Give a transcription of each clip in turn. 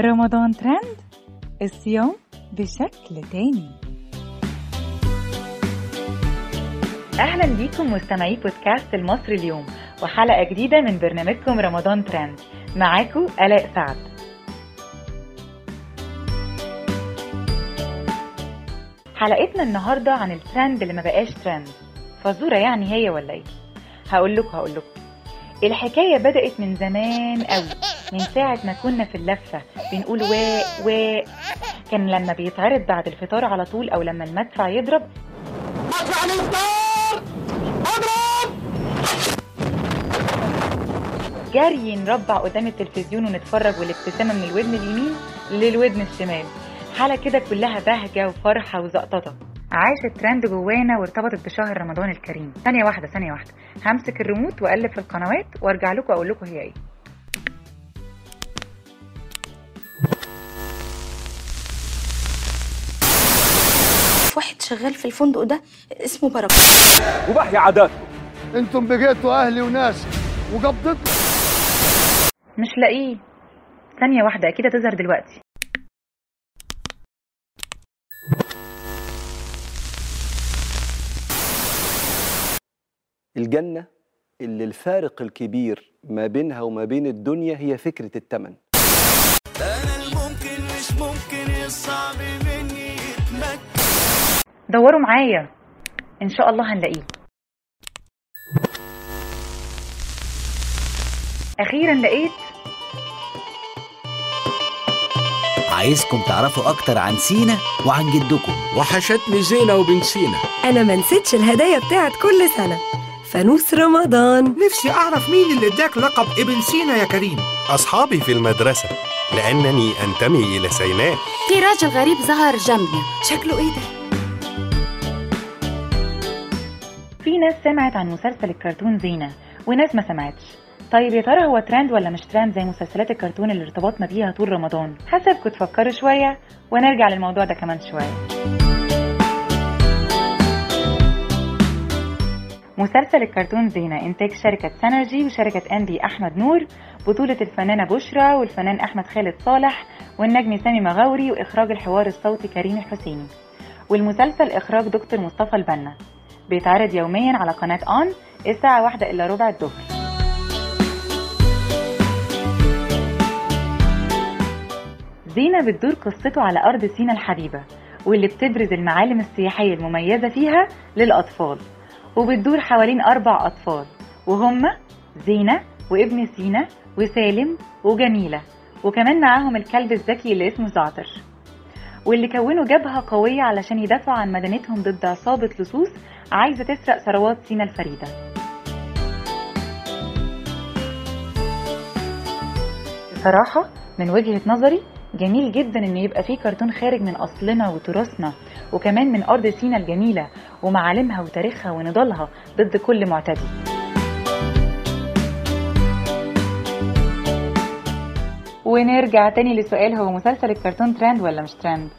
رمضان ترند، الصيام بشكل تاني. أهلا بيكم مستمعي بودكاست المصري اليوم وحلقة جديدة من برنامجكم رمضان ترند، معاكم آلاء سعد. حلقتنا النهاردة عن الترند اللي ما بقاش ترند، فزورة يعني هي ولا ايه؟ هقول لكم الحكاية بدأت من زمان قوي، من ساعة ما كنا في اللفة بنقول واق. كان لما بيتعرض بعد الفطار على طول، أو لما المدفع يضرب جري نربع قدام التلفزيون ونتفرج، والابتسامة من الودن اليمين للودن الشمال، حالة كده كلها بهجة وفرحة وزقططة. عاشت ترند جوانا وارتبطت بشهر رمضان الكريم. ثانية واحدة همسك الريموت وأقلب في القنوات وارجع لكم أقول لكم هي ايه. واحد شغال في الفندق ده اسمه بركة، وبحي عاداته انتم بجيتوا اهلي وناس وجبضتنا، مش لاقيه. ثانية واحدة اكيد هتظهر دلوقتي. الجنة اللي الفارق الكبير ما بينها وما بين الدنيا هي فكرة التمن. أنا الممكن مش ممكن، الصعب مني يتمكن. دوروا معايا إن شاء الله هنلاقيه. أخيرا لقيت. عايزكم تعرفوا أكتر عن سينا وعن جدكم. وحشتني زينة وبنت سينا. أنا ما نسيتش الهدايا بتاعت كل سنة، فانوس رمضان. نفسي أعرف مين اللي اداك لقب ابن سينا يا كريم. أصحابي في المدرسة، لأنني أنتمي إلى سيناء. في راجل غريب ظهر جنبنا، شكله إيه ده؟ في ناس سمعت عن مسلسل الكرتون زينة وناس ما سمعتش. طيب يا ترى هو ترند ولا مش ترند زي مسلسلات الكرتون اللي ارتبطنا بيها طول رمضان؟ حسبكم تفكروا شوية ونرجع للموضوع ده كمان شوية. مسلسل الكرتون زينة إنتاج شركة سانرجي وشركة أندي أحمد نور، بطولة الفنانة بشرى والفنان أحمد خالد صالح والنجم سامي مغوري، وإخراج الحوار الصوتي كريم حسيني. والمسلسل إخراج دكتور مصطفى البنا. بيتعرض يوميا على قناة ON الساعة 1:15 الظهر. زينة بتدور قصته على أرض سينا الحبيبة، واللي بتبرز المعالم السياحية المميزة فيها للأطفال، وبتدور حوالين 4 أطفال، وهما زينة وابن سينا وسالم وجميلة، وكمان معاهم الكلب الذكي اللي اسمه زعتر، واللي كونوا جبهة قوية علشان يدافعوا عن مدنتهم ضد عصابة لصوص عايزة تسرق ثروات سينا الفريدة. بصراحة من وجهة نظري جميل جدا إنه يبقى فيه كرتون خارج من أصلنا وتراثنا، وكمان من أرض سينا الجميلة ومعالمها وتاريخها ونضالها ضد كل معتدي. ونرجع تاني لسؤال، هو مسلسل الكرتون ترند ولا مش ترند؟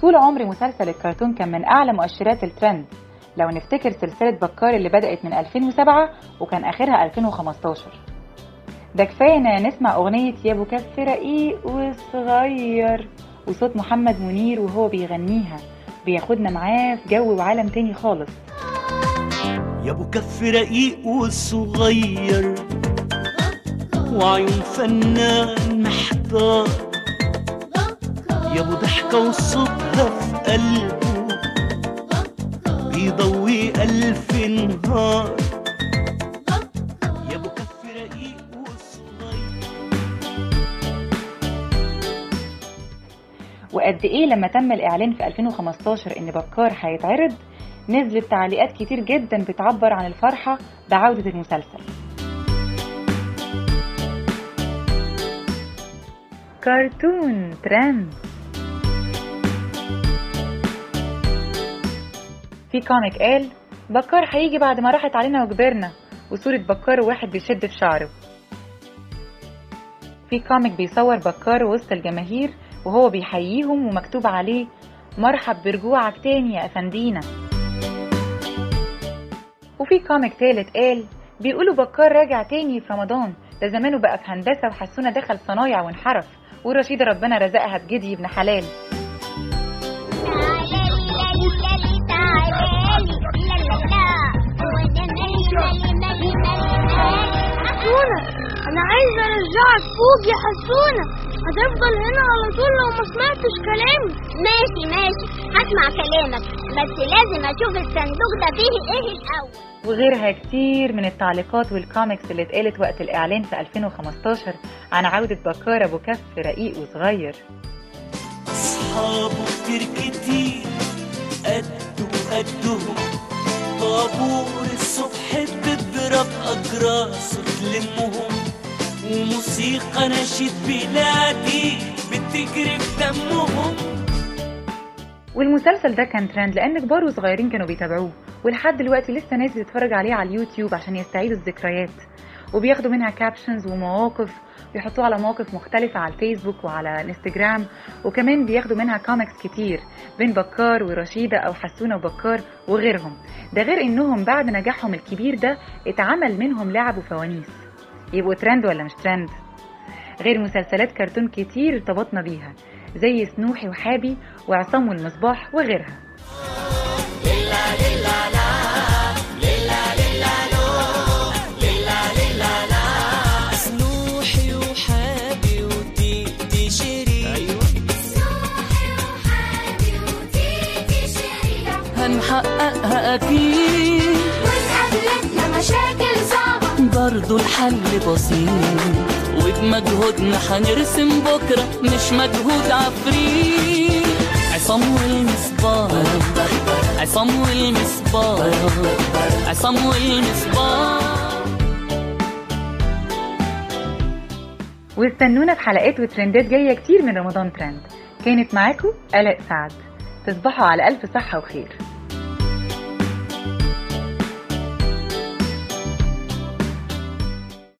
طول عمر مسلسل الكرتون كان من أعلى مؤشرات الترند. لو نفتكر سلسلة بكار اللي بدأت من 2007 وكان آخرها 2015، ده كفاية نسمع أغنية يا أبو كف رقيق وصغير وصوت محمد منير وهو بيغنيها، بياخدنا معاه في جو وعالم تاني خالص. يا أبو كف رقيق وصغير وعين فنان محتار، يا أبو ضحكة وصدفة في قلبه بيضوي 1000 نهار. وقد ايه لما تم الاعلان في 2015 ان بكار هيتعرض، نزلت تعليقات كتير جدا بتعبر عن الفرحه بعوده المسلسل. كرتون ترند. في كوميك قال بكار هيجي بعد ما راحت علينا وكبرنا، وصوره بكار وواحد بيشد في شعره. في كوميك بيصور بكار وسط الجماهير وهو بيحييهم ومكتوب عليه مرحب برجوعك تاني يا أفندينا. وفي كوميك تالت قال بيقولوا بكار راجع تاني في رمضان، ده زمانه بقى في هندسة وحسونا دخل صنايع وانحرف، ورشيدة ربنا رزقها بجدي ابن حلال. أنا عايزة أرجعك فوق يا حسونة، هتفضل هنا على طول لو ما سمعتش كلامي. ماشي ماشي هسمع كلامك، بس لازم أشوف الصندوق ده فيه إيه الأول. وغيرها كتير من التعليقات والكوميكس اللي اتقالت وقت الإعلان في 2015 عن عودة بكار أبو كف رقيق وصغير. أصحابه كتير كتير قدوا قدهم، طابور الصبح بتضرب أجراسه تلمهم، وموسيقى نشيد بلادي بتجري في دمهم. والمسلسل ده كان ترند لان كبار وصغيرين كانوا بيتابعوه، ولحد دلوقتي لسه ناس بتتفرج عليه على اليوتيوب عشان يستعيدوا الذكريات، وبياخدوا منها كابشنز ومواقف بيحطوه على مواقف مختلفه على الفيسبوك وعلى انستجرام، وكمان بياخدوا منها كوميكس كتير بين بكار ورشيده او حسونه وبكار وغيرهم. ده غير انهم بعد نجاحهم الكبير ده اتعمل منهم لعب وفوانيس. يبقوا ترند ولا مش ترند؟ غير مسلسلات كرتون كتير ارتبطنا بيها زي سنوحي وحابي وعصام والمصباح وغيرها. هنحققها أكيد، وسألتنا مشاكل صعبة برضو الحل بسيط، وبمجهودنا هنرسم بكره مش مجهود عفريت. عصام والمصباح، عصام والمصباح، عصام والمصباح. واستنونا في حلقات وترندات جايه كتير من رمضان ترند. كانت معاكم آلاء سعد، تصبحوا على ألف صحه وخير.